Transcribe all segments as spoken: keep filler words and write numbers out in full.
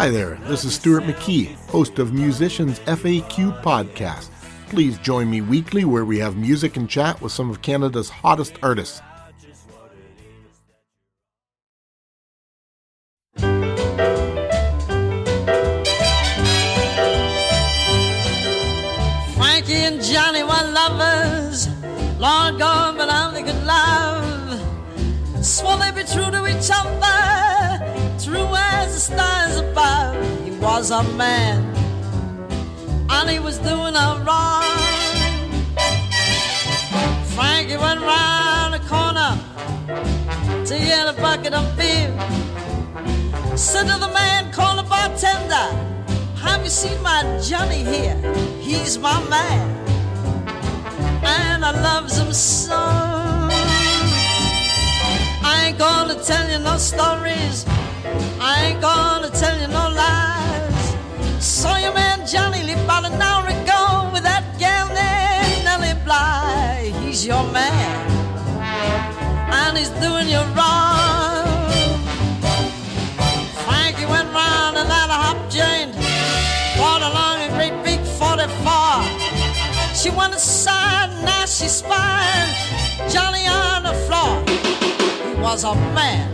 Hi there, this is Stuart McKee, host of Musicians F A Q podcast. Please join me weekly where we have music and chat with some of Canada's hottest artists. Frankie and Johnny were lovers, long gone but now they could love. Swore they'd be true to each other, true as the stars above. He was a man, and he was doing her wrong. Frankie went round the corner to get a bucket of beer. Said to the man, call the bartender, have you seen my Johnny here? He's my man, and I loves him so. I ain't gonna tell you no stories, I ain't gonna tell you no lies. Saw your man Johnny leave about an hour ago with that gal named Nellie Bly. He's your man, and he's doing you wrong. Frankie went round and had a hop joint, brought along a great big forty-four. She went inside, now she spied Johnny on the floor. He was a man,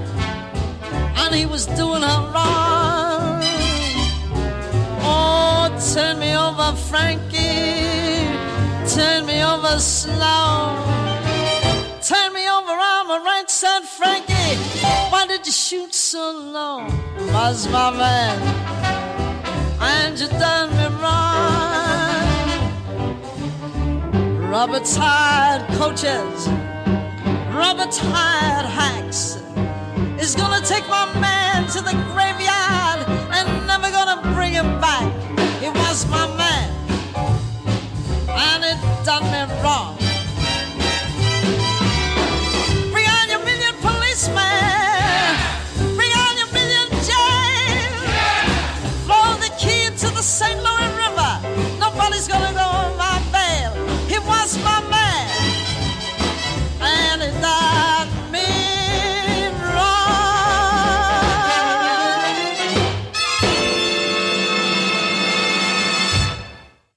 and he was doing her wrong. Oh, turn me over, Frankie, turn me over slow. Turn me over, I'm a right son, Frankie, why did you shoot so low? He was my man, and you done me wrong. Rubber-tired coaches, rubber-tired hacks is gonna take my man to the graveyard and never gonna bring him back. He was my man, and it done me wrong. Bring on your million policemen, Saint Louis River, nobody's gonna go on my bail. He was my man, and he died me wrong.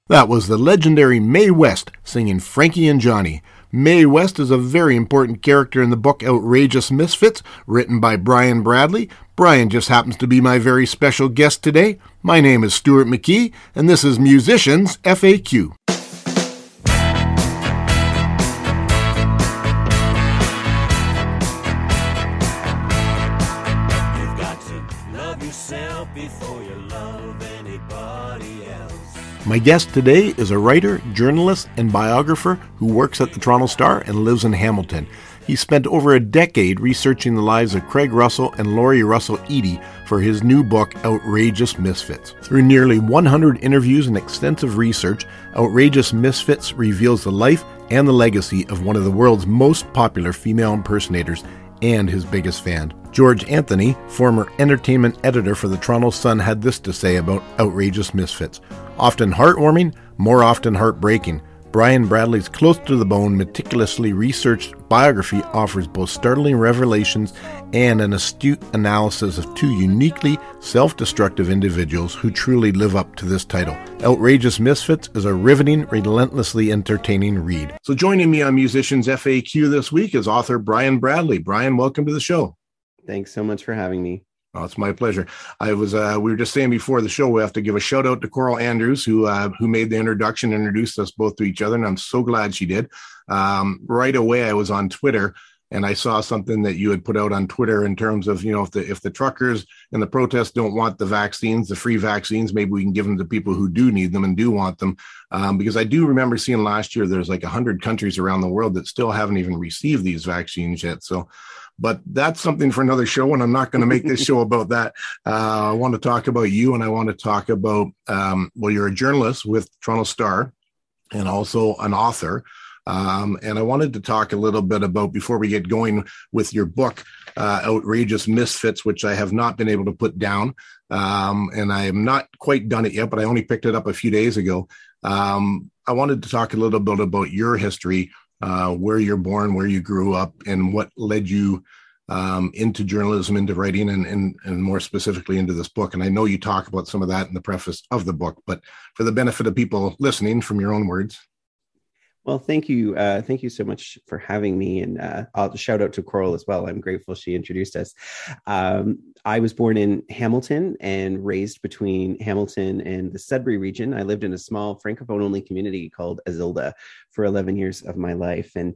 That was the legendary Mae West singing Frankie and Johnny. Mae West is a very important character in the book Outrageous Misfits, written by Brian Bradley. Brian just happens to be my very special guest today. My name is Stuart McKee, and this is Musicians F A Q. You've got to love yourself before you love anybody else. My guest today is a writer, journalist, and biographer who works at the Toronto Star and lives in Hamilton. He spent over a decade researching the lives of Craig Russell and Laurie Russell Eady for his new book, Outrageous Misfits. Through nearly one hundred interviews and extensive research, Outrageous Misfits reveals the life and the legacy of one of the world's most popular female impersonators and his biggest fan. George Anthony, former entertainment editor for the Toronto Sun, had this to say about Outrageous Misfits. Often heartwarming, more often heartbreaking, Brian Bradley's close-to-the-bone, meticulously researched biography offers both startling revelations and an astute analysis of two uniquely self-destructive individuals who truly live up to this title. Outrageous Misfits is a riveting, relentlessly entertaining read. So joining me on Musicians F A Q this week is author Brian Bradley. Brian, welcome to the show. Thanks so much for having me. Oh, it's my pleasure. I was, uh, we were just saying before the show, we have to give a shout out to Coral Andrews, who uh, who made the introduction, introduced us both to each other, and I'm so glad she did. Um, right away, I was on Twitter, and I saw something that you had put out on Twitter in terms of, you know, if the if the truckers and the protests don't want the vaccines, the free vaccines, maybe we can give them to people who do need them and do want them. Um, because I do remember seeing last year, there's like one hundred countries around the world that still haven't even received these vaccines yet. So, but that's something for another show, and I'm not going to make this show about that. Uh, I want to talk about you, and I want to talk about, um, well, you're a journalist with Toronto Star and also an author. Um, and I wanted to talk a little bit about, before we get going with your book, uh, Outrageous Misfits, which I have not been able to put down. Um, and I am not quite done it yet, but I only picked it up a few days ago. Um, I wanted to talk a little bit about your history, Uh, where you're born, where you grew up, and what led you um, into journalism, into writing, and, and and more specifically into this book. And I know you talk about some of that in the preface of the book, but for the benefit of people listening, from your own words. Well, thank you. Uh, thank you so much for having me. And uh, I'll shout out to Coral as well. I'm grateful she introduced us. Um, I was born in Hamilton and raised between Hamilton and the Sudbury region. I lived in a small Francophone-only community called Azilda for eleven years of my life. And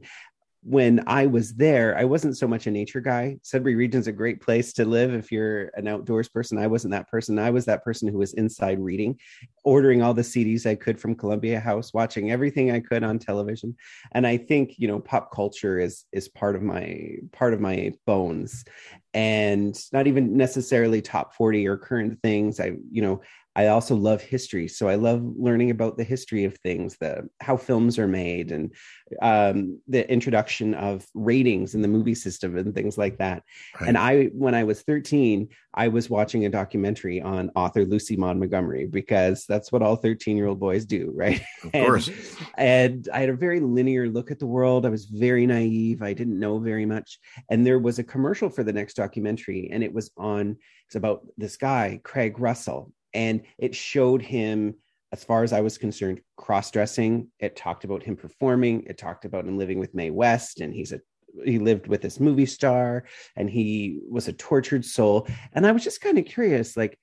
when I was there, I wasn't so much a nature guy. Sudbury region's a great place to live if you're an outdoors person. I wasn't that person. I was that person who was inside reading, ordering all the C Ds I could from Columbia House, watching everything I could on television. And I think, you know, pop culture is is part of my part of my bones, and not even necessarily top forty or current things. I, you know, I also love history. So I love learning about the history of things, the how films are made, and um, the introduction of ratings in the movie system and things like that. Right. And I, when I was thirteen, I was watching a documentary on author Lucy Maud Montgomery, because that's what all thirteen-year-old boys do, right? Of and, course. And I had a very linear look at the world. I was very naive. I didn't know very much. And there was a commercial for the next documentary, and it was on, it's about this guy, Craig Russell. And it showed him, as far as I was concerned, cross-dressing. It talked about him performing. It talked about him living with Mae West. And he's a he lived with this movie star, and he was a tortured soul. And I was just kind of curious, like,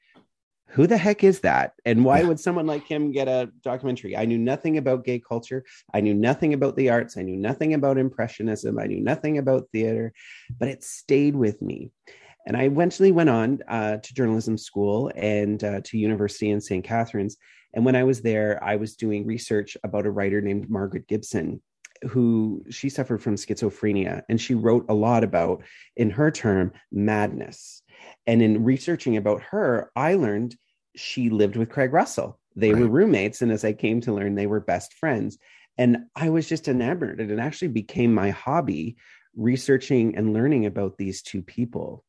who the heck is that? And why would someone like him get a documentary? I knew nothing about gay culture. I knew nothing about the arts. I knew nothing about Impressionism. I knew nothing about theater, but it stayed with me. And I eventually went on uh, to journalism school and uh, to university in Saint Catharines. And when I was there, I was doing research about a writer named Margaret Gibson, who she suffered from schizophrenia. And she wrote a lot about, in her term, madness. And in researching about her, I learned she lived with Craig Russell. They were roommates. And as I came to learn, they were best friends. And I was just enamored. And it actually became my hobby, researching and learning about these two people.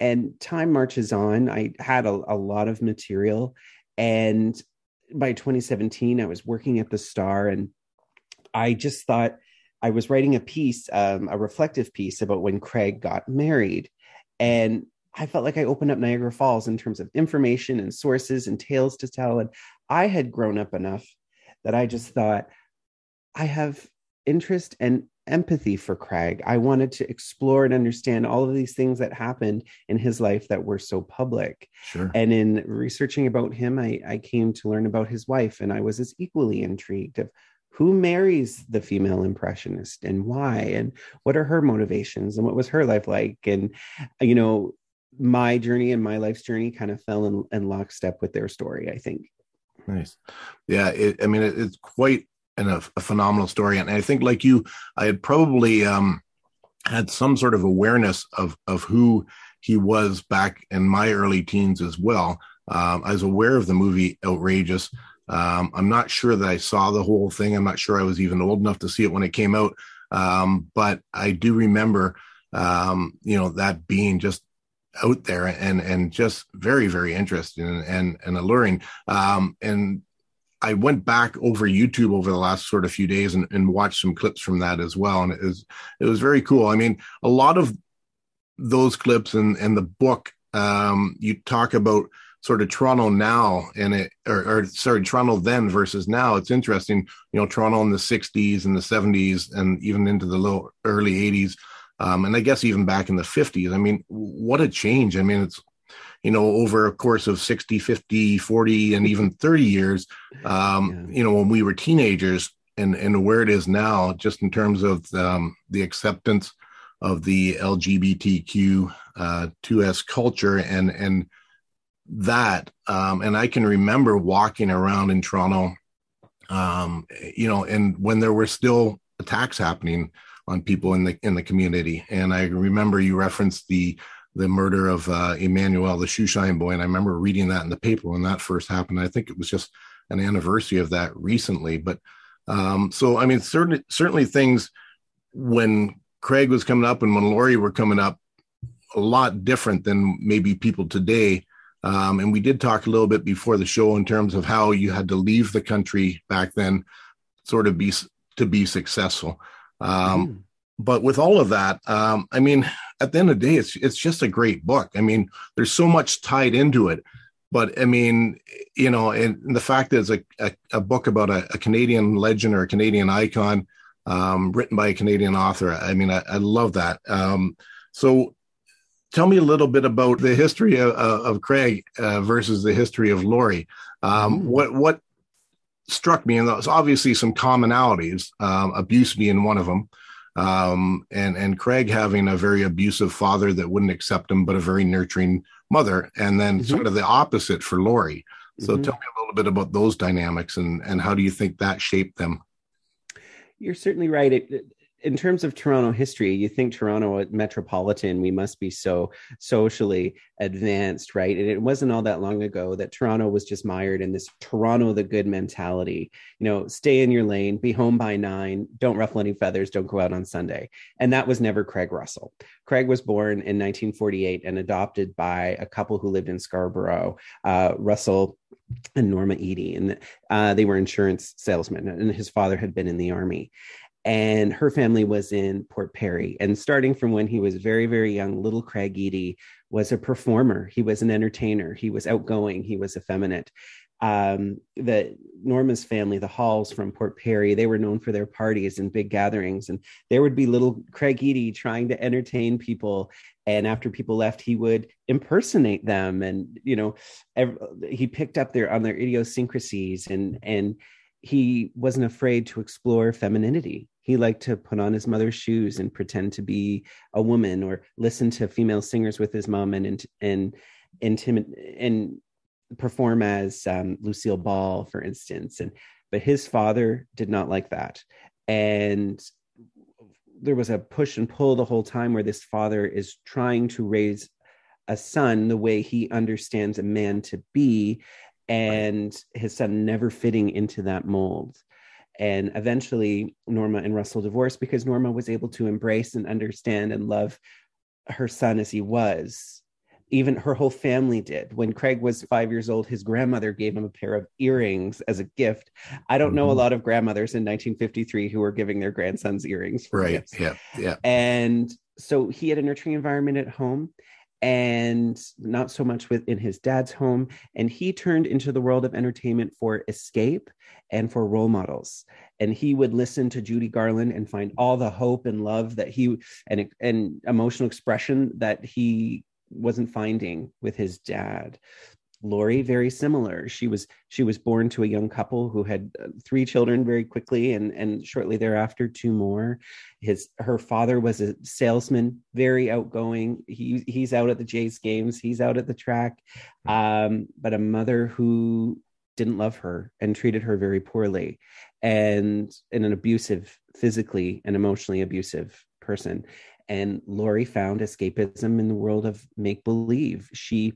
And time marches on. I had a, a lot of material. And by twenty seventeen, I was working at the Star. And I just thought, I was writing a piece, um, a reflective piece about when Craig got married. And I felt like I opened up Niagara Falls in terms of information and sources and tales to tell. And I had grown up enough that I just thought, I have interest and empathy for Craig. I wanted to explore and understand all of these things that happened in his life that were so public. Sure. And in researching about him, I, I came to learn about his wife, and I was as equally intrigued of who marries the female impressionist and why, and what are her motivations, and what was her life like. And, you know, my journey and my life's journey kind of fell in, in lockstep with their story, I think. Nice. Yeah. It, I mean, it, it's quite and a, a phenomenal story. And I think, like you, I had probably um, had some sort of awareness of, of who he was back in my early teens as well. Um, I was aware of the movie Outrageous. Um, I'm not sure that I saw the whole thing. I'm not sure I was even old enough to see it when it came out. Um, but I do remember, um, you know, that being just out there and, and just very, very interesting and, and, and alluring. Um, and, I went back over YouTube over the last sort of few days and, and watched some clips from that as well. And it was, it was very cool. I mean, a lot of those clips and, and the book, um, you talk about sort of Toronto now and it, or, or sorry, Toronto then versus now. It's interesting, you know, Toronto in the sixties and the seventies and even into the low early eighties. Um, and I guess even back in the fifties, I mean, what a change. I mean, it's, you know, over a course of sixty, fifty, forty, and even thirty years, um, yeah. you know, when we were teenagers and, and where it is now, just in terms of um, the acceptance of the L G B T Q uh, two S culture and, and that. Um, and I can remember walking around in Toronto, um, you know, and when there were still attacks happening on people in the, in the community. And I remember you referenced the, the murder of uh, Emmanuel, the shoeshine boy. And I remember reading that in the paper when that first happened. I think it was just an anniversary of that recently. But um, so, I mean, certain, certainly things when Craig was coming up and when Laurie were coming up, a lot different than maybe people today. Um, and we did talk a little bit before the show in terms of how you had to leave the country back then sort of be to be successful. Um, mm. But with all of that, um, I mean, at the end of the day, it's it's just a great book. I mean, there's so much tied into it. But I mean, you know, and the fact that it's a, a, a book about a, a Canadian legend or a Canadian icon, um, written by a Canadian author. I mean, I, I love that. Um, so tell me a little bit about the history of, of Craig uh, versus the history of Laurie. Um, what what struck me, and there was obviously some commonalities, um, abuse being one of them. Um, and, and Craig having a very abusive father that wouldn't accept him, but a very nurturing mother, and then mm-hmm. sort of the opposite for Laurie. So mm-hmm. tell me a little bit about those dynamics, and, and how do you think that shaped them? You're certainly right. It, it, in terms of Toronto history, you think Toronto metropolitan, we must be so socially advanced, right? And it wasn't all that long ago that Toronto was just mired in this Toronto the good mentality. You know, stay in your lane, be home by nine, don't ruffle any feathers, don't go out on Sunday. And that was never Craig Russell. Craig was born in nineteen forty-eight and adopted by a couple who lived in Scarborough, uh, Russell and Norma Eady. And uh, they were insurance salesmen, and his father had been in the army. And her family was in Port Perry. And starting from when he was very, very young, little Craig Eady was a performer. He was an entertainer. He was outgoing. He was effeminate. Um, the Norma's family, the Halls from Port Perry, they were known for their parties and big gatherings. And there would be little Craig Eady trying to entertain people. And after people left, he would impersonate them. And, you know, every, he picked up their on their idiosyncrasies, and and he wasn't afraid to explore femininity. He liked to put on his mother's shoes and pretend to be a woman, or listen to female singers with his mom and and and and, and perform as um, Lucille Ball, for instance. And but his father did not like that, and there was a push and pull the whole time, where this father is trying to raise a son the way he understands a man to be, and his son never fitting into that mold. And eventually Norma and Russell divorced, because Norma was able to embrace and understand and love her son as he was. Even her whole family did. When Craig was five years old, his grandmother gave him a pair of earrings as a gift. I don't know a lot of grandmothers in nineteen fifty-three who were giving their grandsons earrings for right. gifts. Yeah. Yeah. And so he had a nurturing environment at home, and not so much within his dad's home. And he turned into the world of entertainment for escape and for role models. And he would listen to Judy Garland and find all the hope and love that he, and, and emotional expression that he wasn't finding with his dad. Laurie, very similar. She was she was born to a young couple who had three children very quickly, and, and shortly thereafter, two more. His her father was a salesman, very outgoing. He he's out at the Jays games, he's out at the track, um, but a mother who didn't love her and treated her very poorly, and in an abusive, physically and emotionally abusive person. And Laurie found escapism in the world of make-believe. She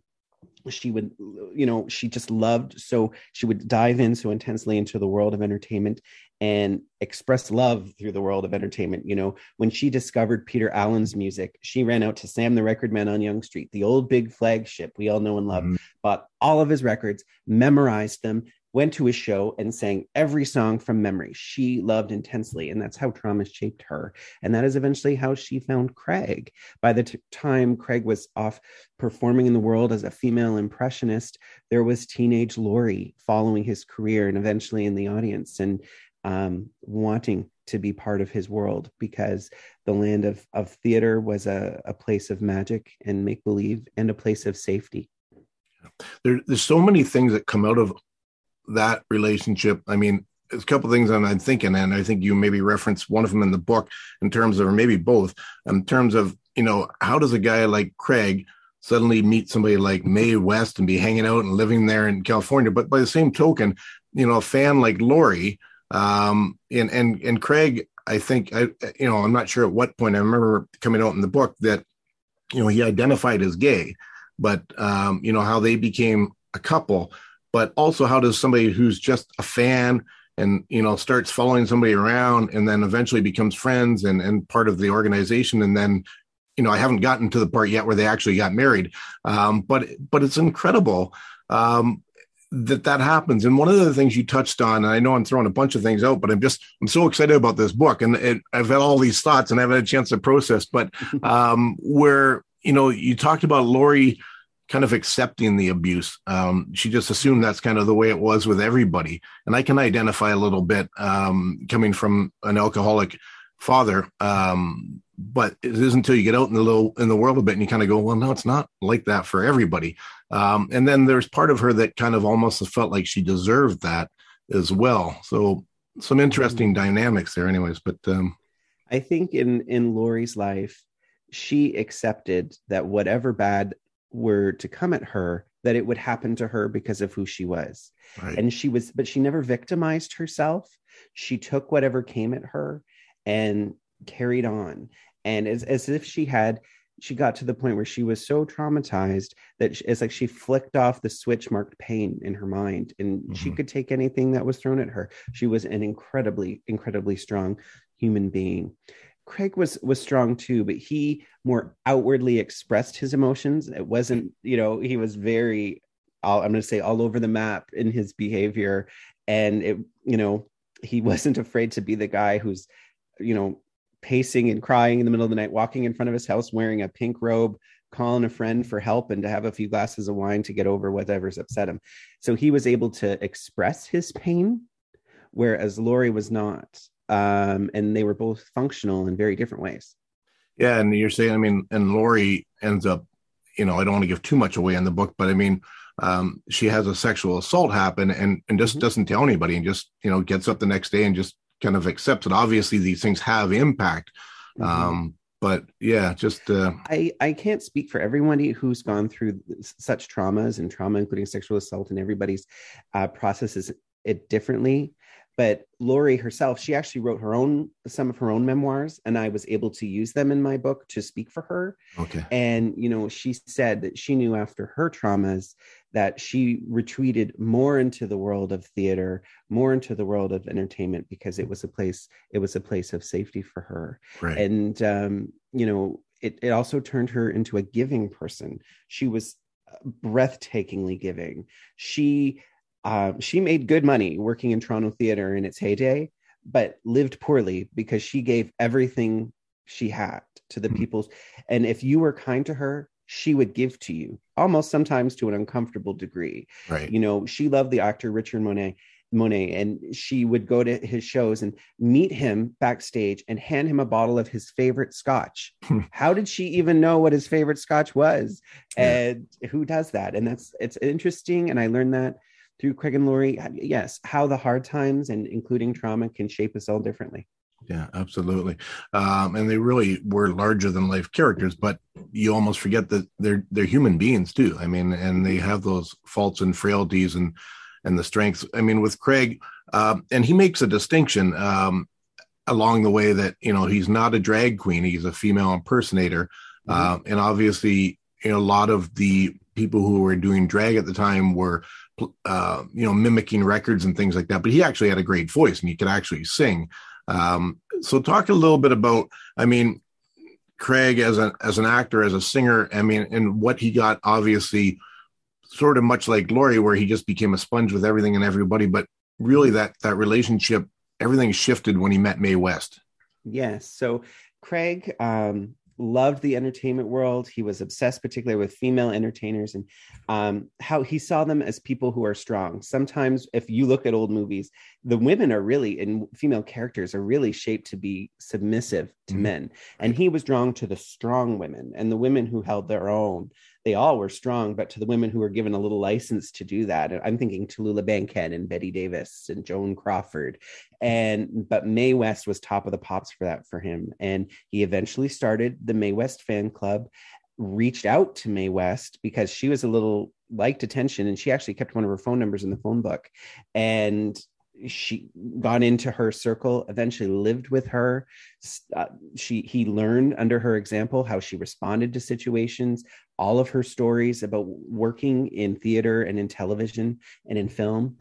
she would, you know, she just loved, so she would dive in so intensely into the world of entertainment and express love through the world of entertainment. You know, when she discovered Peter Allen's music, she ran out to Sam the Record Man on Yonge Street, the old big flagship we all know and love, mm-hmm. bought all of his records, memorized them, went to his show and sang every song from memory. She loved intensely, and that's how trauma shaped her. And that is eventually how she found Craig. By the t- time Craig was off performing in the world as a female impressionist, there was teenage Laurie following his career and eventually in the audience, and um, wanting to be part of his world, because the land of, of theater was a, a place of magic and make-believe, and a place of safety. There, there's so many things that come out of that relationship. I mean, there's a couple of things that I'm thinking, and I think you maybe reference one of them in the book in terms of, or maybe both, in terms of, you know, how does a guy like Craig suddenly meet somebody like Mae West and be hanging out and living there in California? But by the same token, you know, a fan like Laurie, um, and, and, and Craig, I think, I, you know, I'm not sure at what point, I remember coming out in the book that, you know, he identified as gay, but, um, you know, how they became a couple. But also, how does somebody who's just a fan and, you know, starts following somebody around and then eventually becomes friends and, and part of the organization? And then, you know, I haven't gotten to the part yet where they actually got married, um, but but it's incredible, um, that that happens. And one of the things you touched on, and I know I'm throwing a bunch of things out, but I'm just, I'm so excited about this book, and it, I've had all these thoughts and I haven't had a chance to process, but um, where, you know, you talked about Laurie kind of accepting the abuse. Um, she just assumed that's kind of the way it was with everybody. And I can identify a little bit um, coming from an alcoholic father. Um, but it isn't until you get out in the little, in the world a bit and you kind of go, well, no, it's not like that for everybody. Um, and then there's part of her that kind of almost felt like she deserved that as well. So some interesting mm-hmm. dynamics there anyways. But um, I think in, in Laurie's life, she accepted that whatever bad were to come at her, that it would happen to her because of who she was. Right. And she was, but she never victimized herself. She took whatever came at her and carried on. And as, as if she had, she got to the point where she was so traumatized that she, it's like she flicked off the switch marked pain in her mind, and mm-hmm. she could take anything that was thrown at her. She was an incredibly, incredibly strong human being. Craig was was strong too, but he more outwardly expressed his emotions. It wasn't, you know, he was very, all, I'm going to say all over the map in his behavior. And it, you know, he wasn't afraid to be the guy who's, you know, pacing and crying in the middle of the night, walking in front of his house, wearing a pink robe, calling a friend for help and to have a few glasses of wine to get over whatever's upset him. So he was able to express his pain, whereas Laurie was not. Um, and they were both functional in very different ways. Yeah. And you're saying, I mean, and Laurie ends up, you know, I don't want to give too much away in the book, but I mean, um, she has a sexual assault happen and, and just mm-hmm. doesn't tell anybody and just, you know, gets up the next day and just kind of accepts it. Obviously these things have impact. Mm-hmm. Um, but yeah, just, uh, I, I can't speak for everybody who's gone through such traumas and trauma, including sexual assault, and everybody's uh, processes it differently. But Laurie herself, she actually wrote her own, some of her own memoirs, and I was able to use them in my book to speak for her. Okay. And, you know, she said that she knew after her traumas that she retreated more into the world of theater, more into the world of entertainment, because it was a place, it was a place of safety for her. Right. And, um, you know, it, it also turned her into a giving person. She was breathtakingly giving. She Um, she made good money working in Toronto theater in its heyday, but lived poorly because she gave everything she had to the mm-hmm. people. And if you were kind to her, she would give to you, almost sometimes to an uncomfortable degree. Right. You know, she loved the actor Richard Monet, Monet, and she would go to his shows and meet him backstage and hand him a bottle of his favorite scotch. How did she even know what his favorite scotch was? Yeah. And who does that? And that's, it's interesting. And I learned that through Craig and Laurie, yes, how the hard times and including trauma can shape us all differently. Yeah, absolutely. Um, and they really were larger than life characters, but you almost forget that they're they're human beings too. I mean, and they have those faults and frailties and and the strengths. I mean, with Craig, um, and he makes a distinction um, along the way that, you know, he's not a drag queen. He's a female impersonator. Mm-hmm. Uh, and obviously, you know, a lot of the people who were doing drag at the time were, uh, you know, mimicking records and things like that. But he actually had a great voice and he could actually sing. Um, so talk a little bit about, I mean, Craig as an, as an actor, as a singer, I mean, and what he got, obviously sort of much like Laurie, where he just became a sponge with everything and everybody, but really that, that relationship, everything shifted when he met Mae West. Yes. So Craig, um, loved the entertainment world. He was obsessed particularly with female entertainers and um, how he saw them as people who are strong. Sometimes if you look at old movies, the women are really, and female characters are really shaped to be submissive to mm-hmm. men. And he was drawn to the strong women and the women who held their own. They all were strong, but to the women who were given a little license to do that. I'm thinking Tallulah Bankhead and Bette Davis and Joan Crawford. And, but Mae West was top of the pops for that for him. And he eventually started the Mae West fan club, reached out to Mae West because she was a little liked attention. And she actually kept one of her phone numbers in the phone book. And she got into her circle, eventually lived with her. Uh, she, he learned under her example how she responded to situations, all of her stories about working in theater and in television and in film.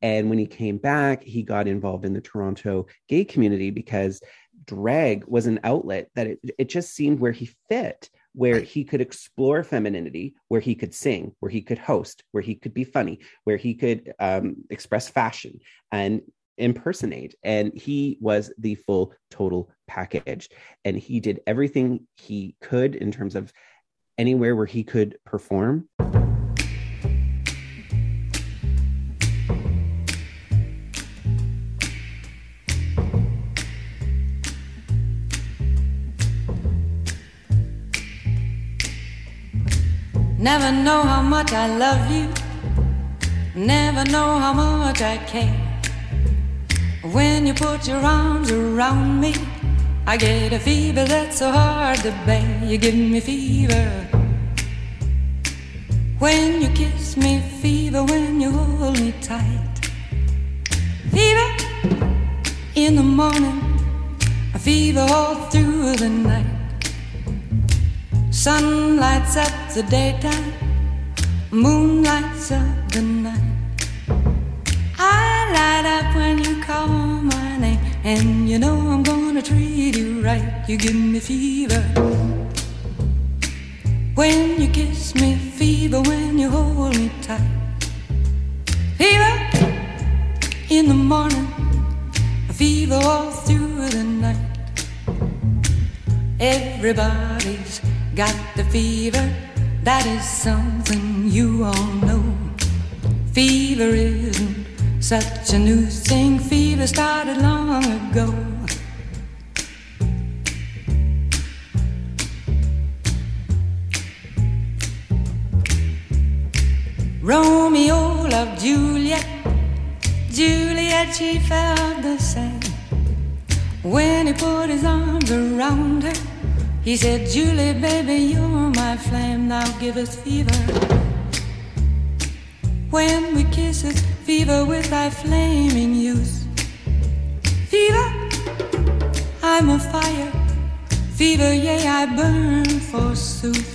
And when he came back, he got involved in the Toronto gay community because drag was an outlet that it, it just seemed where he fit where he could explore femininity, where he could sing, where he could host, where he could be funny, where he could um, express fashion and impersonate. And he was the full total package. And he did everything he could in terms of anywhere where he could perform. Never know how much I love you. Never know how much I care. When you put your arms around me, I get a fever that's so hard to bear. You give me fever when you kiss me, fever when you hold me tight. Fever in the morning, a fever all through the night. Sun lights up the daytime, moon lights up the night. I light up when you call my name, and you know I'm gonna treat you right. You give me fever when you kiss me, fever when you hold me tight. Fever in the morning, fever all through the night. Everybody's got the fever, that is something you all know. Fever isn't such a new thing, fever started long ago. Romeo loved Juliet, Juliet she felt the same. When he put his arms around her, he said, Julie, baby, you're my flame, now give us fever. When we kiss us, fever with thy flaming youth. Fever, I'm on fire. Fever, yea, I burn forsooth.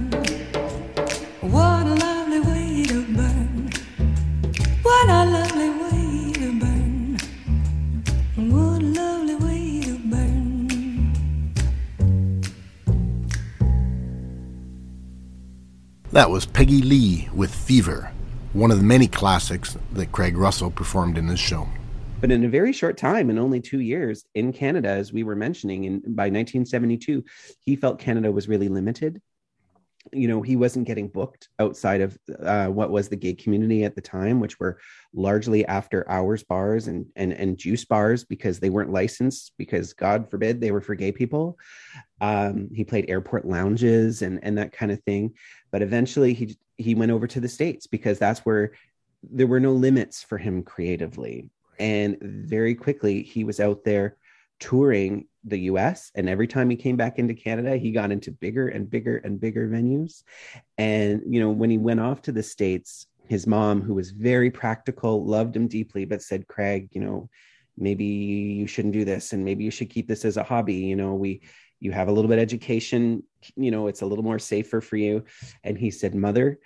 What a lovely way to burn. What a lovely way to burn. What a lovely way. That was Peggy Lee with Fever, one of the many classics that Craig Russell performed in his show. But in a very short time, in only two years, in Canada, as we were mentioning, in, by nineteen seventy-two, he felt Canada was really limited. You know, he wasn't getting booked outside of uh, what was the gay community at the time, which were largely after hours bars and, and, and juice bars, because they weren't licensed, because God forbid they were for gay people. Um, he played airport lounges and, and that kind of thing. But eventually he he went over to the States, because that's where there were no limits for him creatively. And very quickly, he was out there touring the U S. And every time he came back into Canada, he got into bigger and bigger and bigger venues. And, you know, when he went off to the States, his mom, who was very practical, loved him deeply, but said, Craig, you know, maybe you shouldn't do this. And maybe you should keep this as a hobby. You know, we... you have a little bit of education, you know, it's a little more safer for you. And he said, Mother,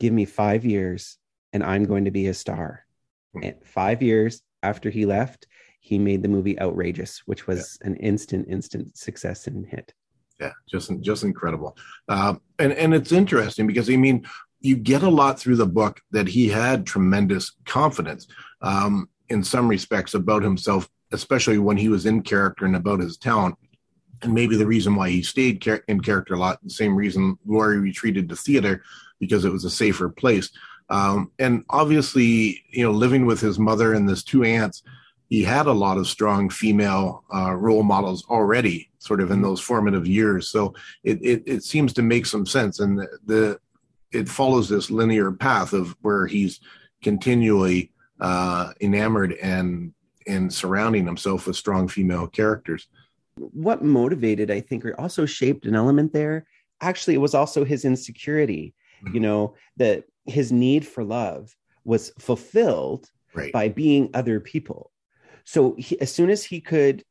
give me five years and I'm going to be a star. And five years after he left, he made the movie Outrageous, which was yeah. an instant, instant success and hit. Yeah, just, just incredible. Um, and, and it's interesting because, I mean, you get a lot through the book that he had tremendous confidence um, in some respects about himself, especially when he was in character and about his talent. and maybe the reason why he stayed char- in character a lot, the same reason Laurie retreated to theater, because it was a safer place. Um, and obviously, you know, living with his mother and his two aunts, he had a lot of strong female uh, role models already, sort of in those formative years. So it, it, it seems to make some sense. And the, the it follows this linear path of where he's continually uh, enamored and and surrounding himself with strong female characters. What motivated, I think, or also shaped an element there, actually, it was also his insecurity, mm-hmm. you know, that his need for love was fulfilled right. by being other people. So he, as soon as he could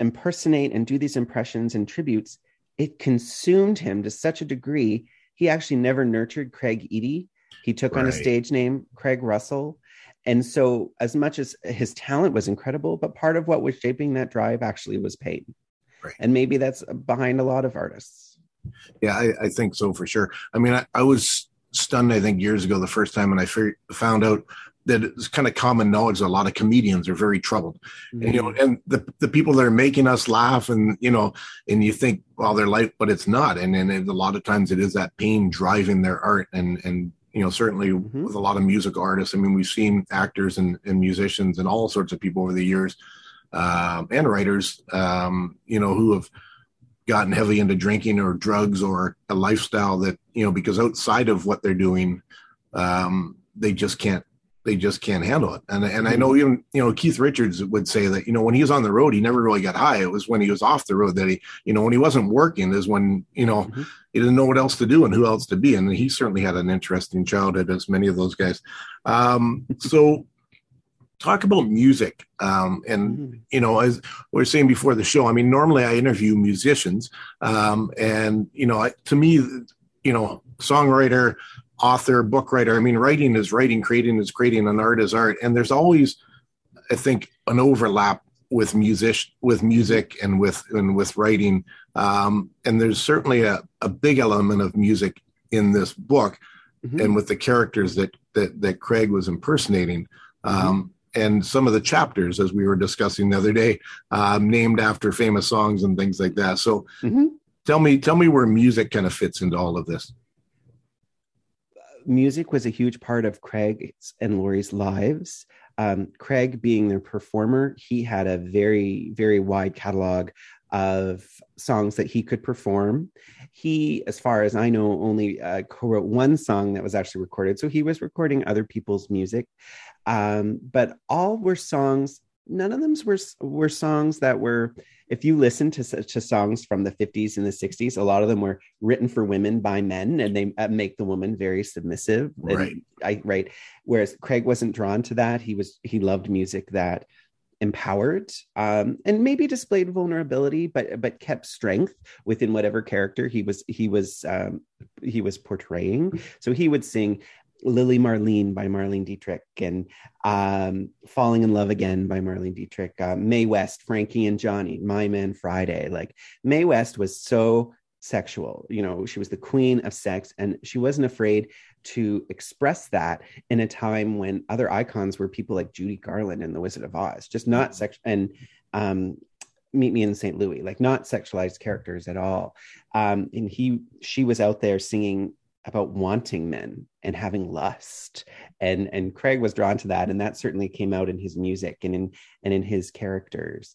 impersonate and do these impressions and tributes, it consumed him to such a degree. He actually never nurtured Craig Eady. He took right. on a stage name, Craig Russell. And so as much as his talent was incredible, but part of what was shaping that drive actually was pain. Right. And maybe that's behind a lot of artists. Yeah, I, I think so for sure. I mean, I, I was stunned, I think, years ago, the first time when I f- found out that it's kind of common knowledge that a lot of comedians are very troubled, mm-hmm. and, you know, and the, the people that are making us laugh, and, you know, and you think, well, their life, but it's not. And then a lot of times it is that pain driving their art. And, and, you know, certainly mm-hmm. with a lot of music artists, I mean, we've seen actors and, and musicians and all sorts of people over the years, um, and writers, um, you know, who have gotten heavily into drinking or drugs or a lifestyle that, you know, because outside of what they're doing, um, they just can't, They just can't handle it. And and I know even, you know, Keith Richards would say that, you know, when he was on the road, he never really got high. It was when he was off the road that he, you know, when he wasn't working is when, you know, mm-hmm. he didn't know what else to do and who else to be. And he certainly had an interesting childhood, as many of those guys. Um, so talk about music. Um, and, mm-hmm. you know, as we were saying before the show, I mean, normally I interview musicians. Um, and, you know, I, to me, you know, songwriter, author, book writer, I mean, writing is writing, creating is creating, and art is art. And there's always, I think, an overlap with music, with music and with and with writing. Um, and there's certainly a, a big element of music in this book, mm-hmm. and with the characters that that, that Craig was impersonating. Um, mm-hmm. And some of the chapters, as we were discussing the other day, um, named after famous songs and things like that. So mm-hmm. tell me, tell me where music kind of fits into all of this. Music was a huge part of Craig's and Laurie's lives. Um, Craig being their performer, he had a very, very wide catalog of songs that he could perform. He, as far as I know, only uh, co-wrote one song that was actually recorded. So he was recording other people's music. Um, but all were songs, none of them were, were songs that were, if you listen to, to songs from the fifties and the sixties, a lot of them were written for women by men, and they make the woman very submissive. Right. And I, right. Whereas Craig wasn't drawn to that. He was, he loved music that empowered, um, and maybe displayed vulnerability, but, but kept strength within whatever character he was, he was, um, he was portraying. So he would sing Lily Marlene by Marlene Dietrich, and um, Falling in Love Again by Marlene Dietrich, uh, Mae West, Frankie and Johnny, My Man Friday. Like, Mae West was so sexual, you know, she was the queen of sex, and she wasn't afraid to express that in a time when other icons were people like Judy Garland and The Wizard of Oz, just not sex, and um, Meet Me in Saint Louis, like not sexualized characters at all. Um, and he, she was out there singing about wanting men and having lust. And, and Craig was drawn to that. And that certainly came out in his music and in, and in his characters.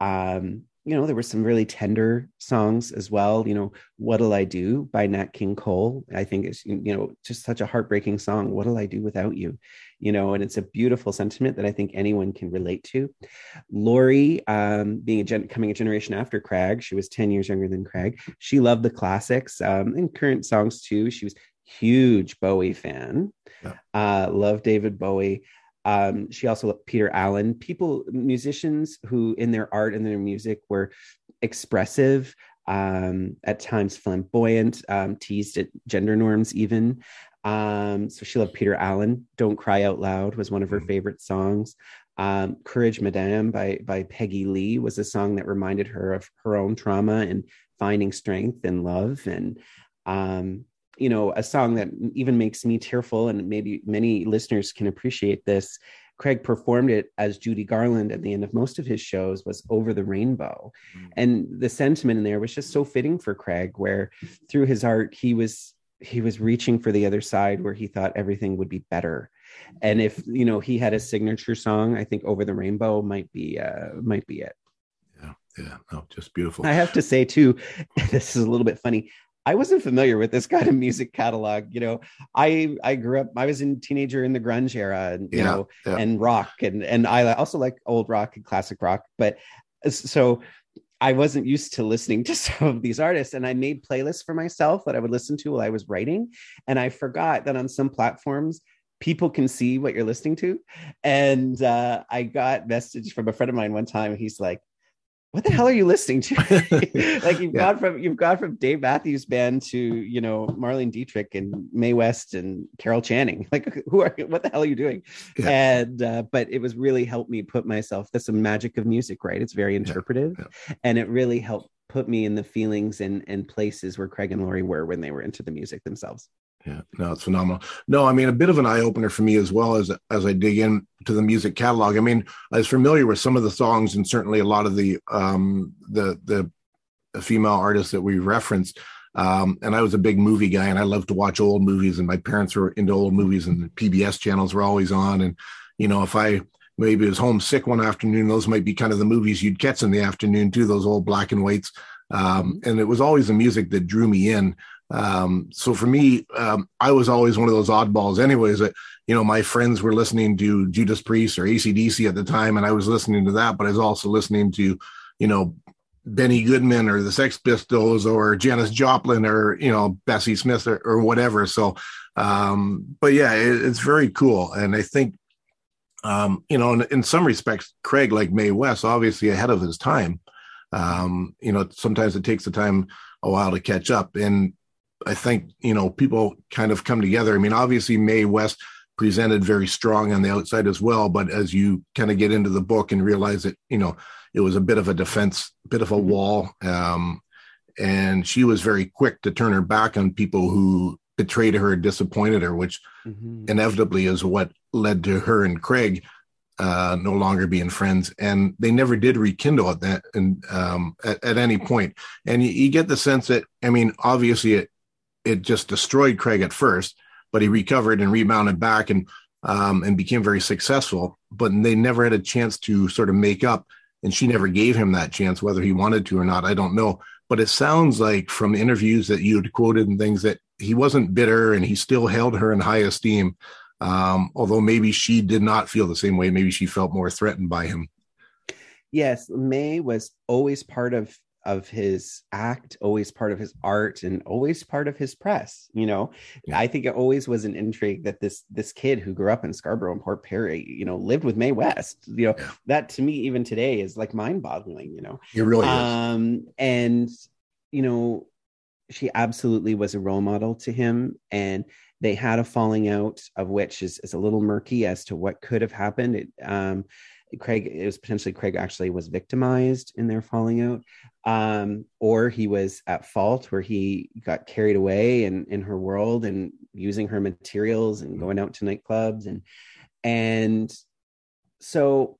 Um, you know, there were some really tender songs as well. You know, What'll I Do by Nat King Cole, I think is, you know, just such a heartbreaking song. What'll I do without you? You know, and it's a beautiful sentiment that I think anyone can relate to. Laurie, um, being a gen- coming a generation after Craig, she was ten years younger than Craig. She loved the classics, um, and current songs too. She was huge Bowie fan, yeah. uh, loved David Bowie. Um, she also loved Peter Allen. People, musicians who in their art and their music were expressive, um, at times flamboyant, um, teased at gender norms even. Um, so she loved Peter Allen. Don't Cry Out Loud was one of her favorite songs. Um, Courage Madame by, by Peggy Lee was a song that reminded her of her own trauma and finding strength and love. And, um, you know, a song that even makes me tearful, and maybe many listeners can appreciate this, Craig performed it as Judy Garland at the end of most of his shows, was Over the Rainbow. Mm. And the sentiment in there was just so fitting for Craig, where through his art, he was he was reaching for the other side where he thought everything would be better. And if, you know, he had a signature song, I think Over the Rainbow might be uh, might be it. Yeah, yeah, no, just beautiful. I have to say, too, this is a little bit funny. I wasn't familiar with this kind of music catalog. You know, I, I grew up, I was a teenager in the grunge era, and, you yeah, know, yeah. and rock. And, and I also like old rock and classic rock. But so I wasn't used to listening to some of these artists, and I made playlists for myself that I would listen to while I was writing. And I forgot that on some platforms, people can see what you're listening to. And uh, I got message from a friend of mine one time. He's like, "What the hell are you listening to?" Like you've yeah. gone from you've gone from Dave Matthews Band to, you know, Marlene Dietrich and Mae West and Carol Channing. Like, who are what the hell are you doing? Yeah. And uh, but it was really helped me put myself. That's the magic of music, right? It's very interpretive, yeah. Yeah. and it really helped put me in the feelings and and places where Craig and Laurie were when they were into the music themselves. Yeah, no, it's phenomenal. No, I mean, a bit of an eye-opener for me as well as as I dig in to the music catalog. I mean, I was familiar with some of the songs and certainly a lot of the um, the the female artists that we referenced. Um, and I was a big movie guy, and I loved to watch old movies. And my parents were into old movies, and the P B S channels were always on. And you know, if I maybe was homesick one afternoon, those might be kind of the movies you'd catch in the afternoon too. Those old black and whites. Um, and it was always the music that drew me in. Um, so for me, um, I was always one of those oddballs anyways, that, you know, my friends were listening to Judas Priest or A C D C at the time. And I was listening to that, but I was also listening to, you know, Benny Goodman or the Sex Pistols or Janis Joplin or, you know, Bessie Smith or, or whatever. So, um, but yeah, it, it's very cool. And I think, um, you know, in, in some respects, Craig, like Mae West, obviously ahead of his time, um, you know, sometimes it takes the time a while to catch up. And I think, you know, people kind of come together. I mean, obviously, Mae West presented very strong on the outside as well. But as you kind of get into the book and realize that, you know, it was a bit of a defense, bit of a wall. Um, and she was very quick to turn her back on people who betrayed her, disappointed her, which mm-hmm. inevitably is what led to her and Craig uh, no longer being friends. And they never did rekindle at that and um, at, at any point. And you, you get the sense that, I mean, obviously, it, It just destroyed Craig at first, but he recovered and rebounded back and um, and became very successful. But they never had a chance to sort of make up, and she never gave him that chance, whether he wanted to or not. I don't know. But it sounds like from interviews that you had quoted and things that he wasn't bitter and he still held her in high esteem, um, although maybe she did not feel the same way. Maybe she felt more threatened by him. Yes, Mae was always part of of his act, always part of his art, and always part of his press. You know, yeah. I think it always was an intrigue that this, this kid who grew up in Scarborough and Port Perry, you know, lived with Mae West, you know, yeah. that to me, even today is like mind boggling, you know, it really um, is. And, you know, she absolutely was a role model to him, and they had a falling out of which is, is a little murky as to what could have happened. It, um, Craig, it was potentially Craig actually was victimized in their falling out, um, or he was at fault where he got carried away and in, in her world and using her materials and going out to nightclubs. And, and so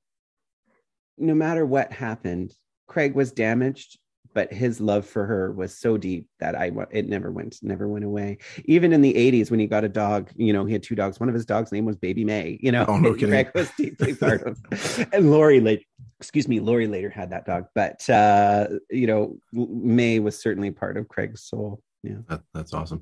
no matter what happened, Craig was damaged, but his love for her was so deep that I, it never went, never went away. Even in the eighties, when he got a dog, you know, he had two dogs. One of his dogs' name was Baby Mae, you know, oh, no Craig was deeply part of, and Laurie, like, excuse me, Laurie later had that dog, but uh, you know, Mae was certainly part of Craig's soul. Yeah. That, that's awesome.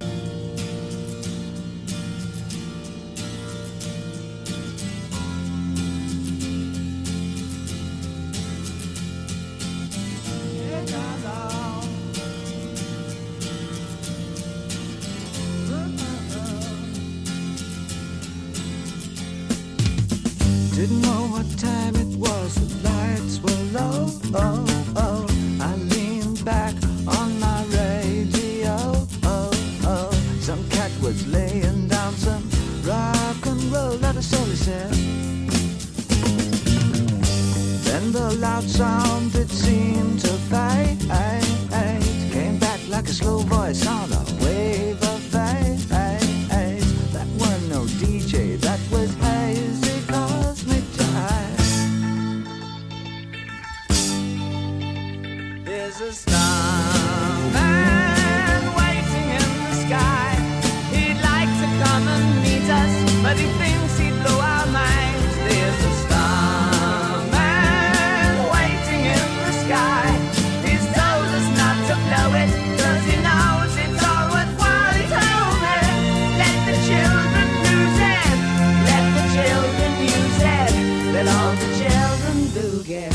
That was hazy cosmic is a starman waiting in the sky. He'd like to come and meet us, but he thinks he'd blow our minds. There's a starman waiting in the sky. He's told us not to blow it, cause he knows it's all worthwhile. He told me, let the children use it, let the children use it, let all the children boogie.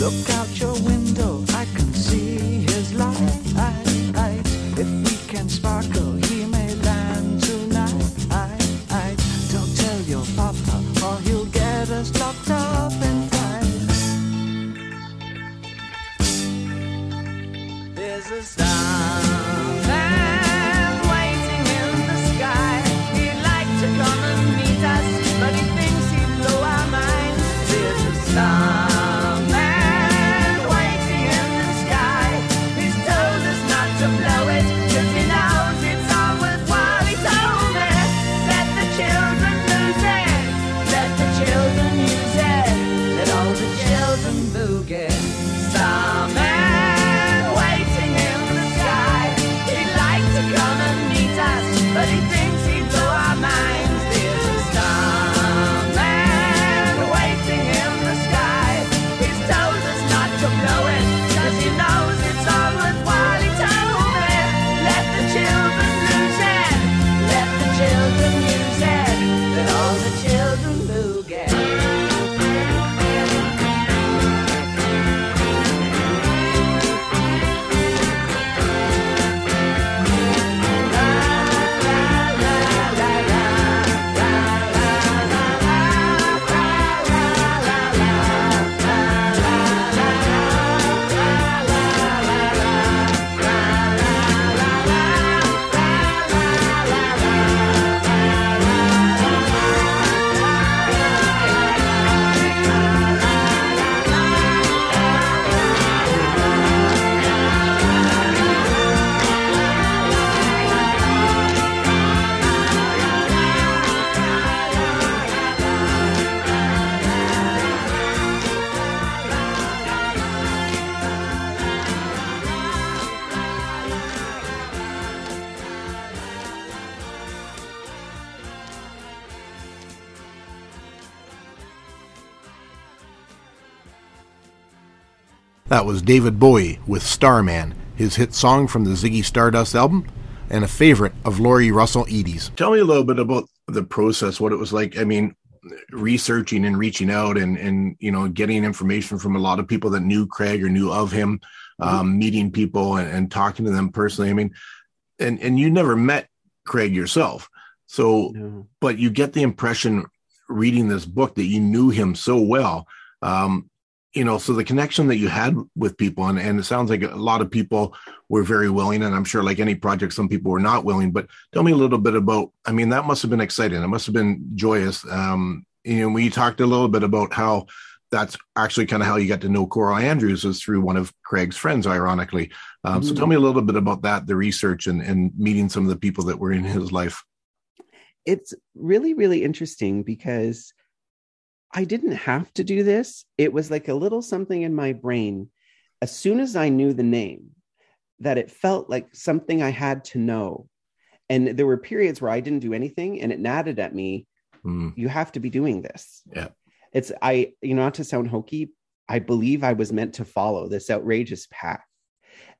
Look out your window, I can see his light, light, light. If we can sparkle, he may land tonight, I, I. Don't tell your papa, or he'll get us locked up in time. There's a starman waiting in the sky. He'd like to come and meet us, but he thinks he'd blow our minds. There's a star. That was David Bowie with Starman, his hit song from the Ziggy Stardust album, and a favorite of Laurie Russell Eady's. Tell me a little bit about the process, what it was like. I mean, researching and reaching out and, and you know, getting information from a lot of people that knew Craig or knew of him, mm-hmm. um, meeting people and, and talking to them personally. I mean, and, and you never met Craig yourself. So, mm-hmm. but you get the impression reading this book that you knew him so well. Um, You know, so the connection that you had with people, and, and it sounds like a lot of people were very willing, and I'm sure like any project, some people were not willing, but tell me a little bit about, I mean, that must've been exciting. It must've been joyous. Um, you know, we talked a little bit about how that's actually kind of how you got to know Coral Andrews, is through one of Craig's friends, ironically. Um, mm-hmm. So tell me a little bit about that, the research and, and meeting some of the people that were in his life. It's really, really interesting because I didn't have to do this. It was like a little something in my brain. As soon as I knew the name, that it felt like something I had to know. And there were periods where I didn't do anything and it nodded at me. Mm. You have to be doing this. Yeah. It's I, you know, not to sound hokey, I believe I was meant to follow this outrageous path.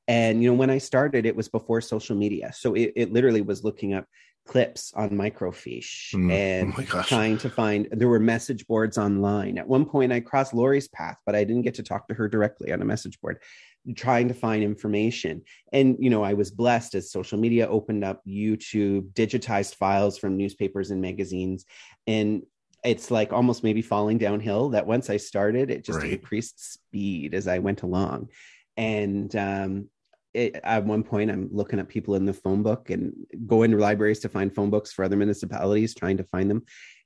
And, you know, when I started, it was before social media. So it, it literally was looking up clips on microfiche mm, and oh trying to find, there were message boards online. At one point I crossed Laurie's path, but I didn't get to talk to her directly on a message board, trying to find information. And, you know, I was blessed as social media opened up, YouTube digitized files from newspapers and magazines. And it's like almost maybe falling downhill, that once I started, it just right. increased speed as I went along. And um, it, at one point, I'm looking at people in the phone book and go into libraries to find phone books for other municipalities, trying to find them.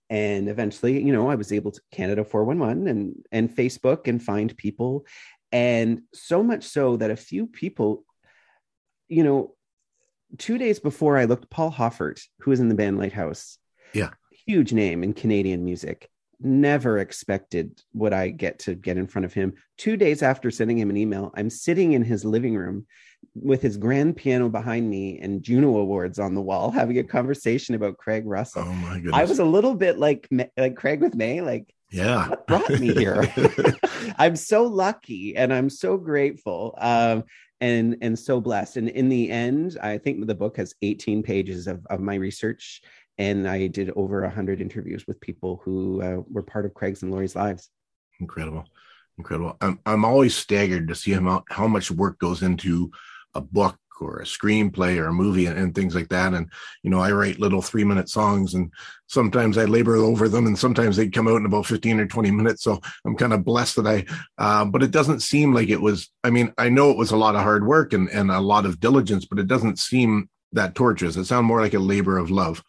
And eventually, you know, I was able to Canada four one one and, and Facebook and find people. And so much so that a few people, you know, two days before I looked, Paul Hoffert, who is in the band Lighthouse. Yeah. Huge name in Canadian music. Never expected what I get to get in front of him. Two days after sending him an email, I'm sitting in his living room with his grand piano behind me and Juno Awards on the wall, having a conversation about Craig Russell. Oh my goodness! I was a little bit like like Craig with Mae, like, yeah, what brought me here? I'm so lucky and I'm so grateful um, and and so blessed. And in the end, I think the book has eighteen pages of, of my research. And I did over one hundred interviews with people who uh, were part of Craig's and Laurie's lives. Incredible. Incredible. I'm I'm always staggered to see how, how much work goes into a book or a screenplay or a movie and, and things like that. And, you know, I write little three minute songs and sometimes I labor over them and sometimes they come out in about fifteen or twenty minutes. So I'm kind of blessed that I, uh, but it doesn't seem like it was, I mean, I know it was a lot of hard work and, and a lot of diligence, but it doesn't seem that torturous. It sounds more like a labor of love.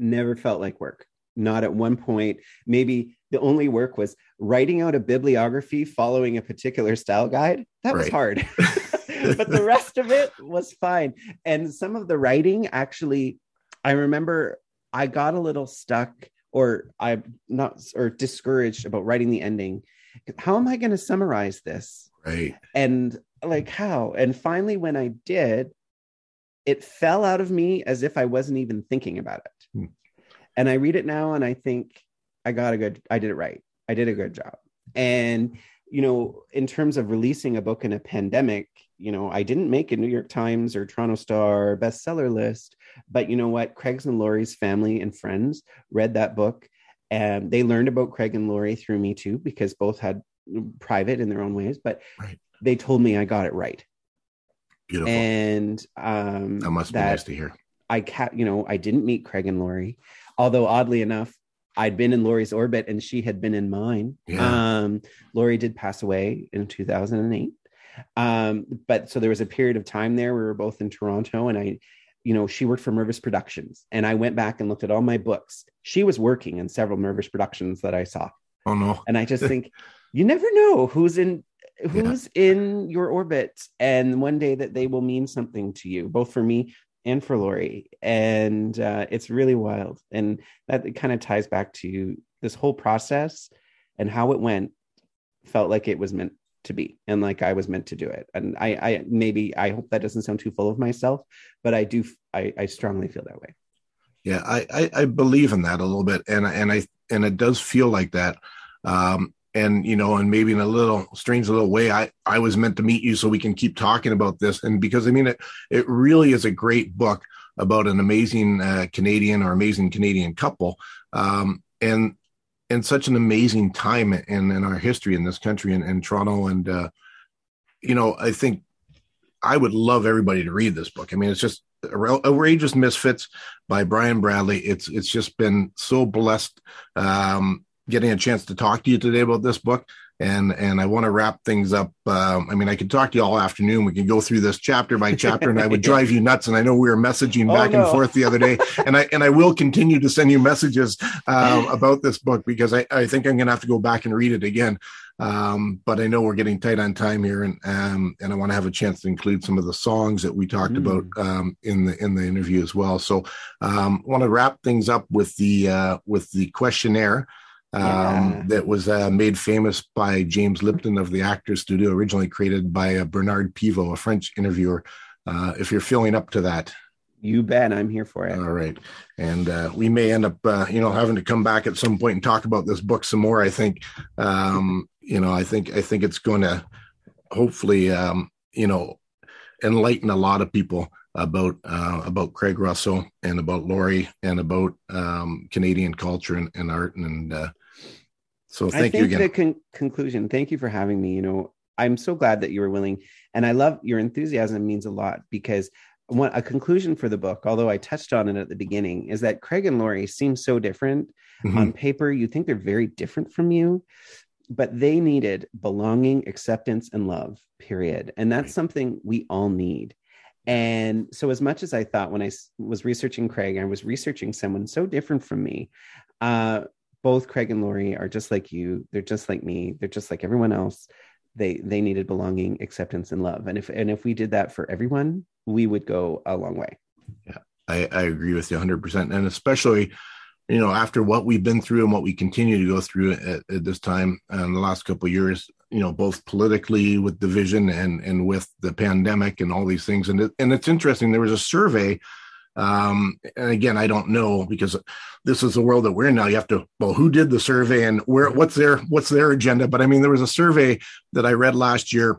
Never felt like work. Not at one point. Maybe the only work was writing out a bibliography following a particular style guide. That right. was hard, but the rest of it was fine. And some of the writing, actually, I remember I got a little stuck or I'm not or discouraged about writing the ending. How am I going to summarize this? Right. And like how? And finally, when I did, it fell out of me as if I wasn't even thinking about it. And I read it now and I think I got a good, I did it right. I did a good job. And, you know, in terms of releasing a book in a pandemic, you know, I didn't make a New York Times or Toronto Star bestseller list, but you know what? Craig's and Laurie's family and friends read that book and they learned about Craig and Laurie through me too, because both had private in their own ways, but right. they told me I got it right. Beautiful. And um, that must be that, nice to hear. I ca- you know, I didn't meet Craig and Laurie, although oddly enough, I'd been in Laurie's orbit and she had been in mine. Yeah. Um, Laurie did pass away in two thousand eight. Um, but so there was a period of time there. We were both in Toronto and I, you know, she worked for Mervis Productions and I went back and looked at all my books. She was working in several Mervis Productions that I saw. Oh no. And I just think you never know who's in, who's yeah. in your orbit. And one day that they will mean something to you, both for me and for Laurie. And uh, it's really wild. And that kind of ties back to this whole process and how it went felt like it was meant to be and like I was meant to do it. And I, I maybe I hope that doesn't sound too full of myself, but I do. I, I strongly feel that way. Yeah, I, I, I believe in that a little bit. And, and I and it does feel like that. Um, and, you know, and maybe in a little strange little way, I, I was meant to meet you so we can keep talking about this. And because, I mean, it, it really is a great book about an amazing uh, Canadian or amazing Canadian couple um, and and such an amazing time in, in our history in this country and in, in Toronto. And, uh, you know, I think I would love everybody to read this book. I mean, it's just Outrageous Misfits by Brian Bradley. It's it's just been so blessed. Um getting a chance to talk to you today about this book. And, and I want to wrap things up. Um, I mean, I could talk to you all afternoon. We could go through this chapter by chapter and I would drive you nuts. And I know we were messaging oh, back no. and forth the other day. And I, and I will continue to send you messages um, about this book because I, I think I'm going to have to go back and read it again. Um, but I know we're getting tight on time here and, um, and I want to have a chance to include some of the songs that we talked mm. about, um, in the, in the interview as well. So, um, want to wrap things up with the, uh, with the questionnaire. Yeah. Um, that was uh, made famous by James Lipton of the Actors Studio, originally created by uh, Bernard Pivot, a French interviewer. Uh, if you're feeling up to that. You bet. I'm here for it. All right. And uh, we may end up, uh, you know, having to come back at some point and talk about this book some more. I think, um, you know, I think, I think it's going to hopefully, um, you know, enlighten a lot of people about uh, about Craig Russell and about Laurie and about um, Canadian culture and, and art. And uh, so thank you again. I think the con- conclusion, thank you for having me. You know, I'm so glad that you were willing. And I love your enthusiasm means a lot because one, a conclusion for the book, although I touched on it at the beginning, is that Craig and Laurie seem so different. Mm-hmm. On paper, you think they're very different from you, but they needed belonging, acceptance, and love, period. And that's something we all need. And so as much as I thought when I was researching Craig, I was researching someone so different from me. Uh, both Craig and Laurie are just like you. They're just like me. They're just like everyone else. They they needed belonging, acceptance, and love. And if and if we did that for everyone, we would go a long way. Yeah, I, I agree with you one hundred percent. And especially, you know, after what we've been through and what we continue to go through at, at this time and the last couple of years, you know, both politically with division and and with the pandemic and all these things. And, it, and it's interesting, there was a survey. Um, and again, I don't know, because this is the world that we're in now. You have to, well, who did the survey and where, what's their, what's their agenda? But I mean, there was a survey that I read last year,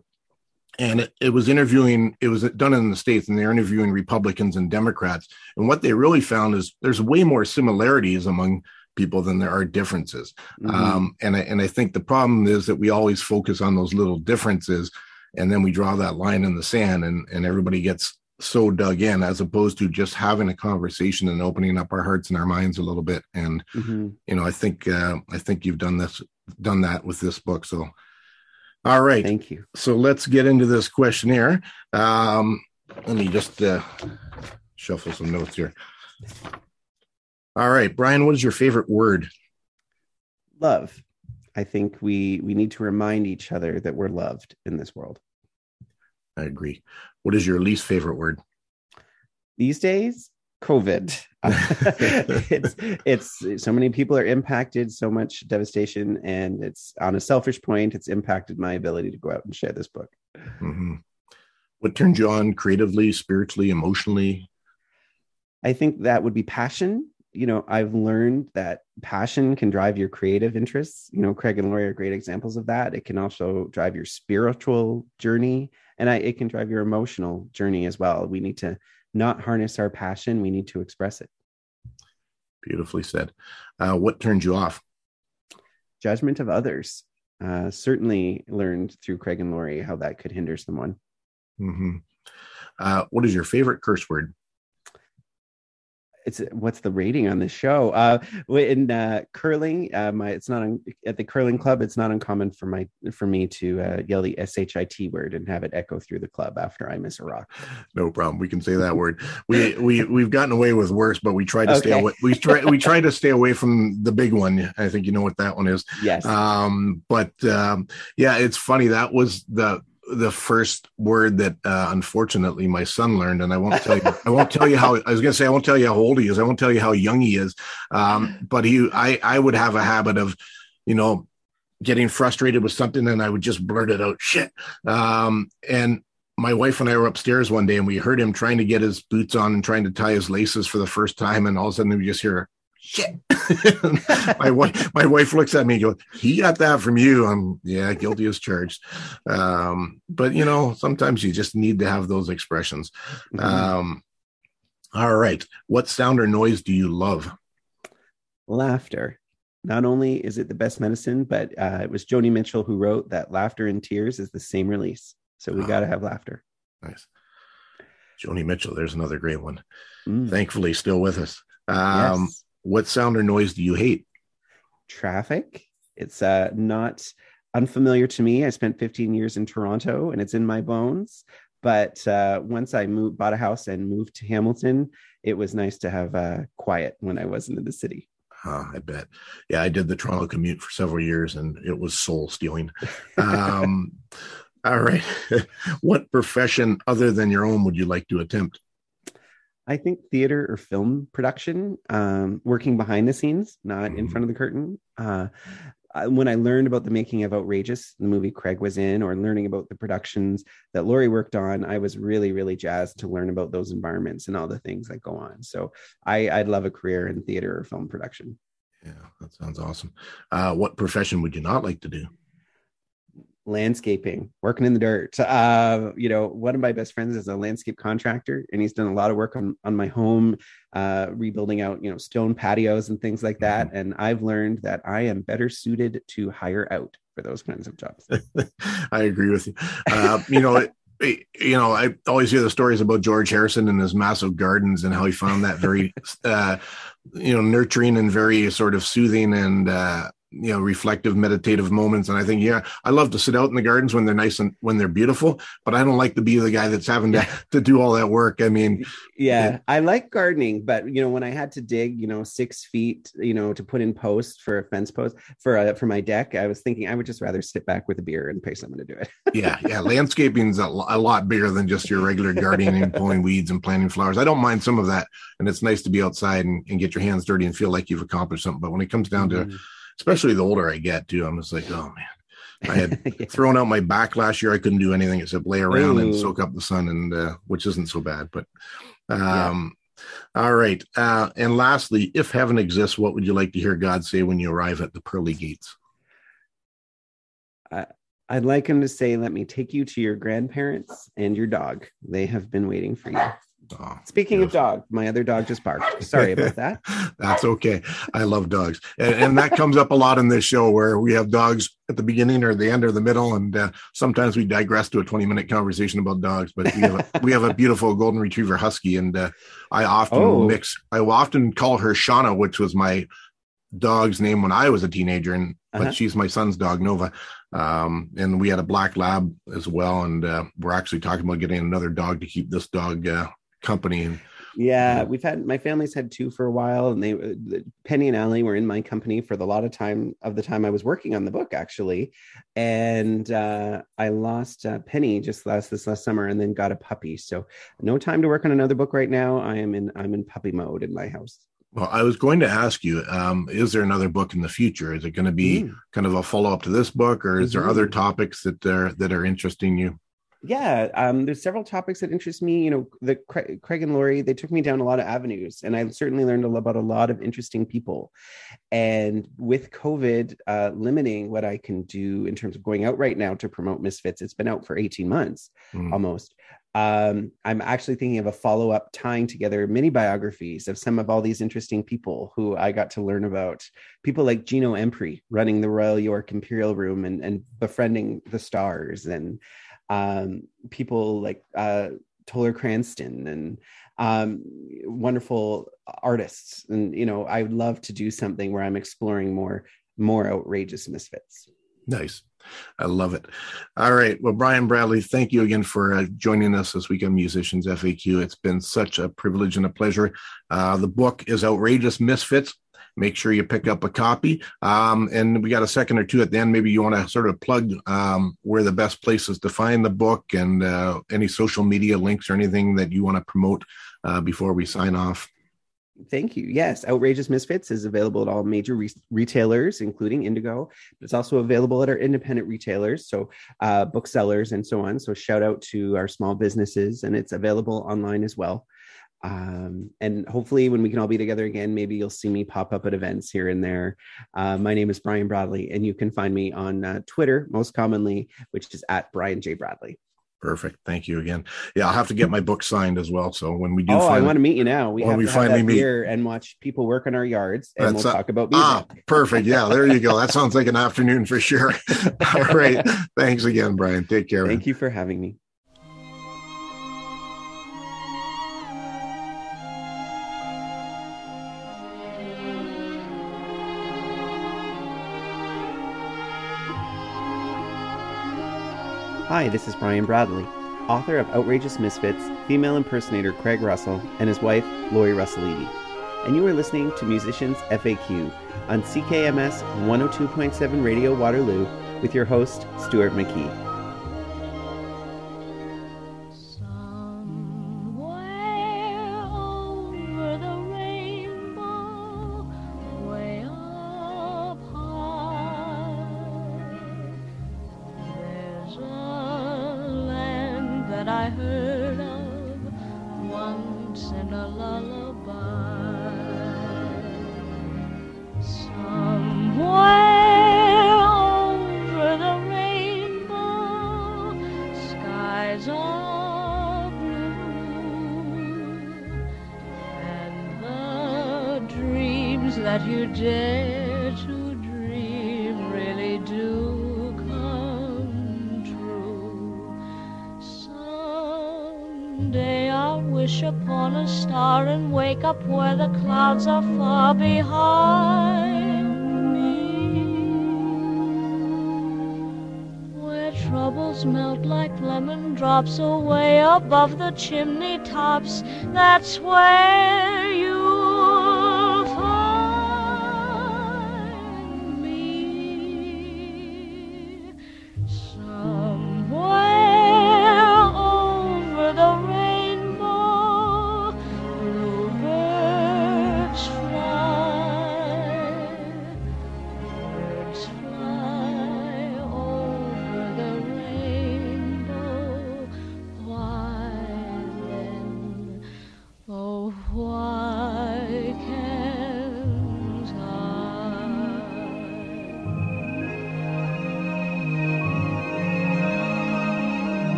and it, it was interviewing, it was done in the States, and they're interviewing Republicans and Democrats. And what they really found is there's way more similarities among people than there are differences. Mm-hmm. Um, and I, and I think the problem is that we always focus on those little differences, and then we draw that line in the sand, and, and everybody gets so dug in, as opposed to just having a conversation and opening up our hearts and our minds a little bit. And, mm-hmm. you know, I think, uh, I think you've done this, done that with this book. So, all right. Thank you. So let's get into this questionnaire. Um, let me just uh, shuffle some notes here. All right, Brian, what is your favorite word? Love. I think we, we need to remind each other that we're loved in this world. I agree. What is your least favorite word? These days, COVID. it's, it's so many people are impacted, so much devastation, and it's on a selfish point. It's impacted my ability to go out and share this book. Mm-hmm. What turns you on creatively, spiritually, emotionally? I think that would be passion. You know, I've learned that passion can drive your creative interests. You know, Craig and Laurie are great examples of that. It can also drive your spiritual journey, and I, it can drive your emotional journey as well. We need to not harness our passion. We need to express it. Beautifully said. Uh, what turns you off? Judgment of others. Uh, certainly learned through Craig and Laurie how that could hinder someone. Mm-hmm. Uh, what is your favorite curse word? It's, what's the rating on this show? Uh, in uh, curling, uh, my it's not un, at the curling club. It's not uncommon for my for me to uh, yell the S H I T word and have it echo through the club after I miss a rock. No problem. We can say that word. We we we've gotten away with worse, but we try to okay. stay away. We try we try to stay away from the big one. I think you know what that one is. Yes. Um. But um. Yeah, it's funny. That was the. the first word that uh, unfortunately my son learned, and I won't tell you, I won't tell you how I was going to say, I won't tell you how old he is. I won't tell you how young he is. Um, but he, I, I would have a habit of, you know, getting frustrated with something, and I would just blurt it out, shit. Um, and my wife and I were upstairs one day, and we heard him trying to get his boots on and trying to tie his laces for the first time. And all of a sudden we just hear, shit. my wife my wife looks at me and goes, he got that from you. I'm yeah guilty as charged. Um but you know, sometimes you just need to have those expressions. Mm-hmm. Um all right, what sound or noise do you love? Laughter. Not only is it the best medicine, but uh it was Joni Mitchell who wrote that laughter and tears is the same release, so we oh, got to have laughter. Nice. Joni Mitchell, there's another great one. Mm. Thankfully still with us. um yes. What sound or noise do you hate? Traffic. It's uh, not unfamiliar to me. I spent fifteen years in Toronto, and it's in my bones. But uh, once I moved, bought a house and moved to Hamilton, it was nice to have uh, quiet when I wasn't in the city. Uh, I bet. Yeah, I did the Toronto commute for several years, and it was soul stealing. Um, all right. What profession other than your own would you like to attempt? I think theater or film production, um, working behind the scenes, not in front of the curtain. Uh, when I learned about the making of Outrageous, the movie Craig was in, or learning about the productions that Laurie worked on, I was really, really jazzed to learn about those environments and all the things that go on. So I, I'd love a career in theater or film production. Yeah, that sounds awesome. Uh, what profession would you not like to do? Landscaping, working in the dirt. Uh, you know, one of my best friends is a landscape contractor, and he's done a lot of work on, on my home, uh, rebuilding out, you know, stone patios and things like that. And I've learned that I am better suited to hire out for those kinds of jobs. I agree with you. Uh, you know, you know, I always hear the stories about George Harrison and his massive gardens and how he found that very, uh, you know, nurturing and very sort of soothing and, uh, you know, reflective, meditative moments. And I think, yeah, I love to sit out in the gardens when they're nice and when they're beautiful, but I don't like to be the guy that's having to, to do all that work. I mean, yeah, yeah, I like gardening, but you know, when I had to dig, you know, six feet, you know, to put in posts for a fence post for, uh, for my deck, I was thinking I would just rather sit back with a beer and pay someone to do it. yeah. Yeah. Landscaping's a, a lot bigger than just your regular gardening and pulling weeds and planting flowers. I don't mind some of that. And it's nice to be outside and, and get your hands dirty and feel like you've accomplished something. But when it comes down mm-hmm. to, especially the older I get too, I'm just like, oh man, I had yeah. thrown out my back last year. I couldn't do anything except lay around Ooh. and soak up the sun, and uh, which isn't so bad, but um, yeah. all right. Uh, and lastly, if heaven exists, what would you like to hear God say when you arrive at the pearly gates? I, I'd like him to say, let me take you to your grandparents and your dog. They have been waiting for you. Oh, Speaking beautiful. of dog, my other dog just barked. Sorry about that. That's okay. I love dogs. And, and that comes up a lot in this show where we have dogs at the beginning or the end or the middle. And uh, sometimes we digress to a twenty minute conversation about dogs, but we have a, we have a beautiful golden retriever husky. And uh, I often oh. mix, I will often call her Shauna, which was my dog's name when I was a teenager. And uh-huh. but she's my son's dog, Nova. Um, and we had a black lab as well. And uh, we're actually talking about getting another dog to keep this dog uh, company. Yeah, we've had, my family's had two for a while, and they, Penny and Allie were in my company for the lot of time of the time I was working on the book, actually. And uh, I lost uh, Penny just last this last summer, and then got a puppy. So no time to work on another book right now. I am in I'm in puppy mode in my house. Well, I was going to ask you, um, is there another book in the future? Is it going to be mm. kind of a follow up to this book, or is mm-hmm. there other topics that are that are interesting you? Yeah, um, there's several topics that interest me. You know, the Craig and Laurie, they took me down a lot of avenues, and I certainly learned about a lot of interesting people. And with COVID uh, limiting what I can do in terms of going out right now to promote Misfits, it's been out for eighteen months mm. almost. Um, I'm actually thinking of a follow-up tying together mini biographies of some of all these interesting people who I got to learn about. People like Gino Empri running the Royal York Imperial Room and, and befriending the stars, and Um, people like uh, Toller Cranston and um, wonderful artists. And, you know, I would love to do something where I'm exploring more, more outrageous misfits. Nice. I love it. All right. Well, Brian Bradley, thank you again for uh, joining us this week on Musicians F A Q. It's been such a privilege and a pleasure. Uh, the book is Outrageous Misfits. Make sure you pick up a copy. Um, and we got a second or two at the end. Maybe you want to sort of plug um, where the best places to find the book and uh, any social media links or anything that you want to promote uh, before we sign off. Thank you. Yes. Outrageous Misfits is available at all major re- retailers, including Indigo. It's also available at our independent retailers, so uh, booksellers and so on. So shout out to our small businesses, and it's available online as well. Um, and hopefully when we can all be together again, maybe you'll see me pop up at events here and there. Uh, my name is Brian Bradley, and you can find me on uh, Twitter most commonly, which is at Brian J. Bradley. Perfect. Thank you again. Yeah, I'll have to get my book signed as well. So when we do, oh, finally, I want to meet you now. We when have we to have finally meet here and watch people work in our yards, and That's we'll a, talk about music. Ah, perfect. Yeah, there you go. That sounds like an afternoon for sure. All right. Thanks again, Brian. Take care. Thank man. you for having me. Hi, this is Brian Bradley, author of Outrageous Misfits, female impersonator Craig Russell, and his wife, Laurie Russell Eady. And you are listening to Musicians F A Q on C K M S one oh two point seven Radio Waterloo with your host, Stuart McKee. Really do come true. So wish upon a star and wake up where the clouds are far behind me, where troubles melt like lemon drops away above the chimney tops. That's where you'll find me, somewhere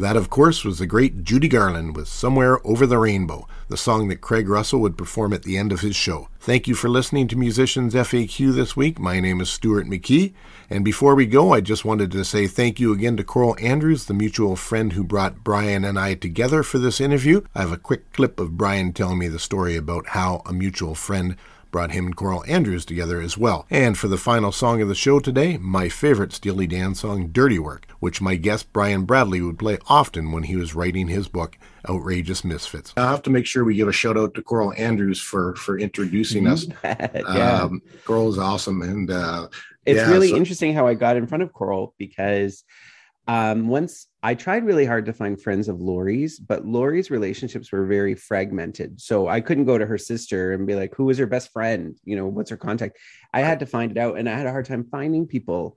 That, of course, was the great Judy Garland with Somewhere Over the Rainbow, the song that Craig Russell would perform at the end of his show. Thank you for listening to Musicians F A Q this week. My name is Stuart McKee. And before we go, I just wanted to say thank you again to Coral Andrews, the mutual friend who brought Brian and I together for this interview. I have a quick clip of Brian telling me the story about how a mutual friend brought him and Coral Andrews together as well. And for the final song of the show today, my favorite Steely Dan song, Dirty Work, which my guest Brian Bradley would play often when he was writing his book, Outrageous Misfits. I'll have to make sure we give a shout out to Coral Andrews for, for introducing us. yeah. um, Coral is awesome. And uh, it's yeah, really so- interesting how I got in front of Coral, because um, once I tried really hard to find friends of Laurie's, but Laurie's relationships were very fragmented. So I couldn't go to her sister and be like, who is her best friend? You know, what's her contact? I had to find it out, and I had a hard time finding people.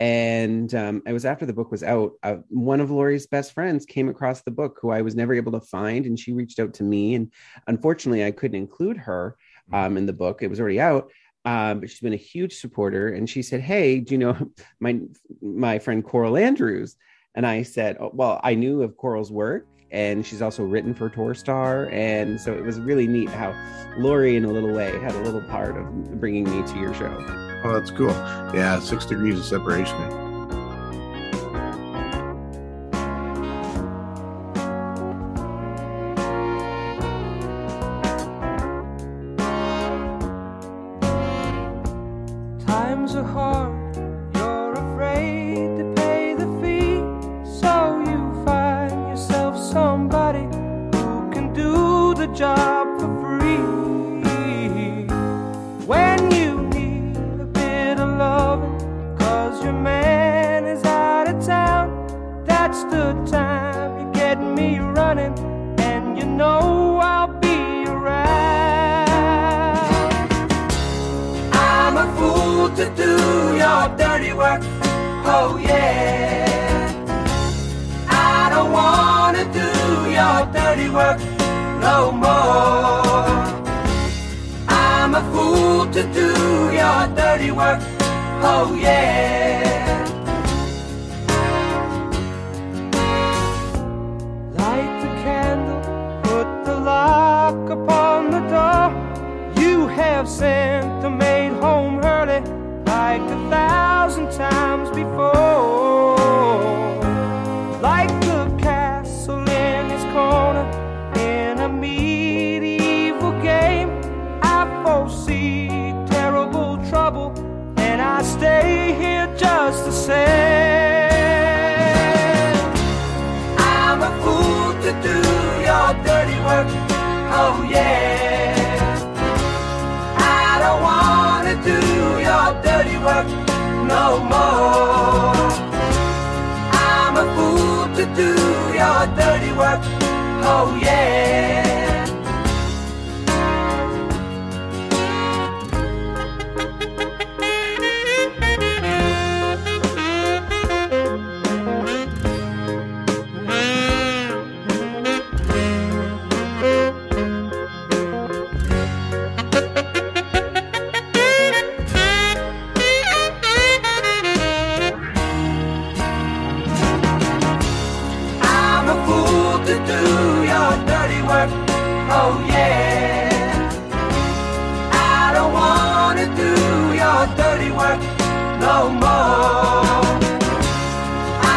And um, it was after the book was out, uh, one of Laurie's best friends came across the book who I was never able to find. And she reached out to me. And unfortunately, I couldn't include her um, in the book. It was already out. Um, but she's been a huge supporter. And she said, hey, do you know my my friend Coral Andrews? And I said, oh, well, I knew of Coral's work, and she's also written for Tour Star. And so it was really neat how Laurie, in a little way, had a little part of bringing me to your show. Oh, that's cool. Yeah, six degrees of separation. Times are hard. You're afraid to pay the fee, so you find yourself somebody who can do the job for free. When you need a bit of loving, 'cause your man is out of town, that's the time you get me running, and you know I'll be around. I'm a fool to do your dirty work, oh yeah. I don't wanna do your dirty work no more. I'm a fool to do your dirty work, oh yeah. Light the candle, put the lock upon the door. You have sent the maid home early, like a thousand times before. Like the castle in its corner in a medieval game, I foresee terrible trouble, and I stay here just the same. I'm a fool to do your dirty work, oh yeah. I don't wanna do your dirty work no more. I'm a fool to do your dirty work, oh yeah. Oh yeah, I don't wanna do your dirty work no more.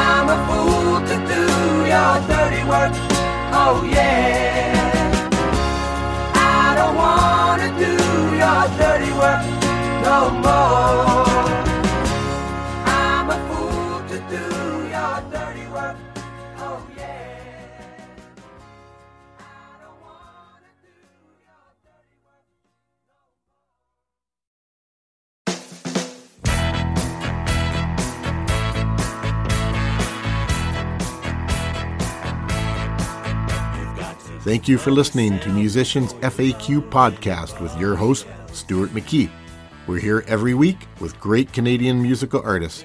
I'm a fool to do your dirty work. Oh yeah, I don't wanna do your dirty work no more. I'm a fool to do your dirty work. Oh yeah. Thank you for listening to Musicians F A Q Podcast with your host, Stuart McKee. We're here every week with great Canadian musical artists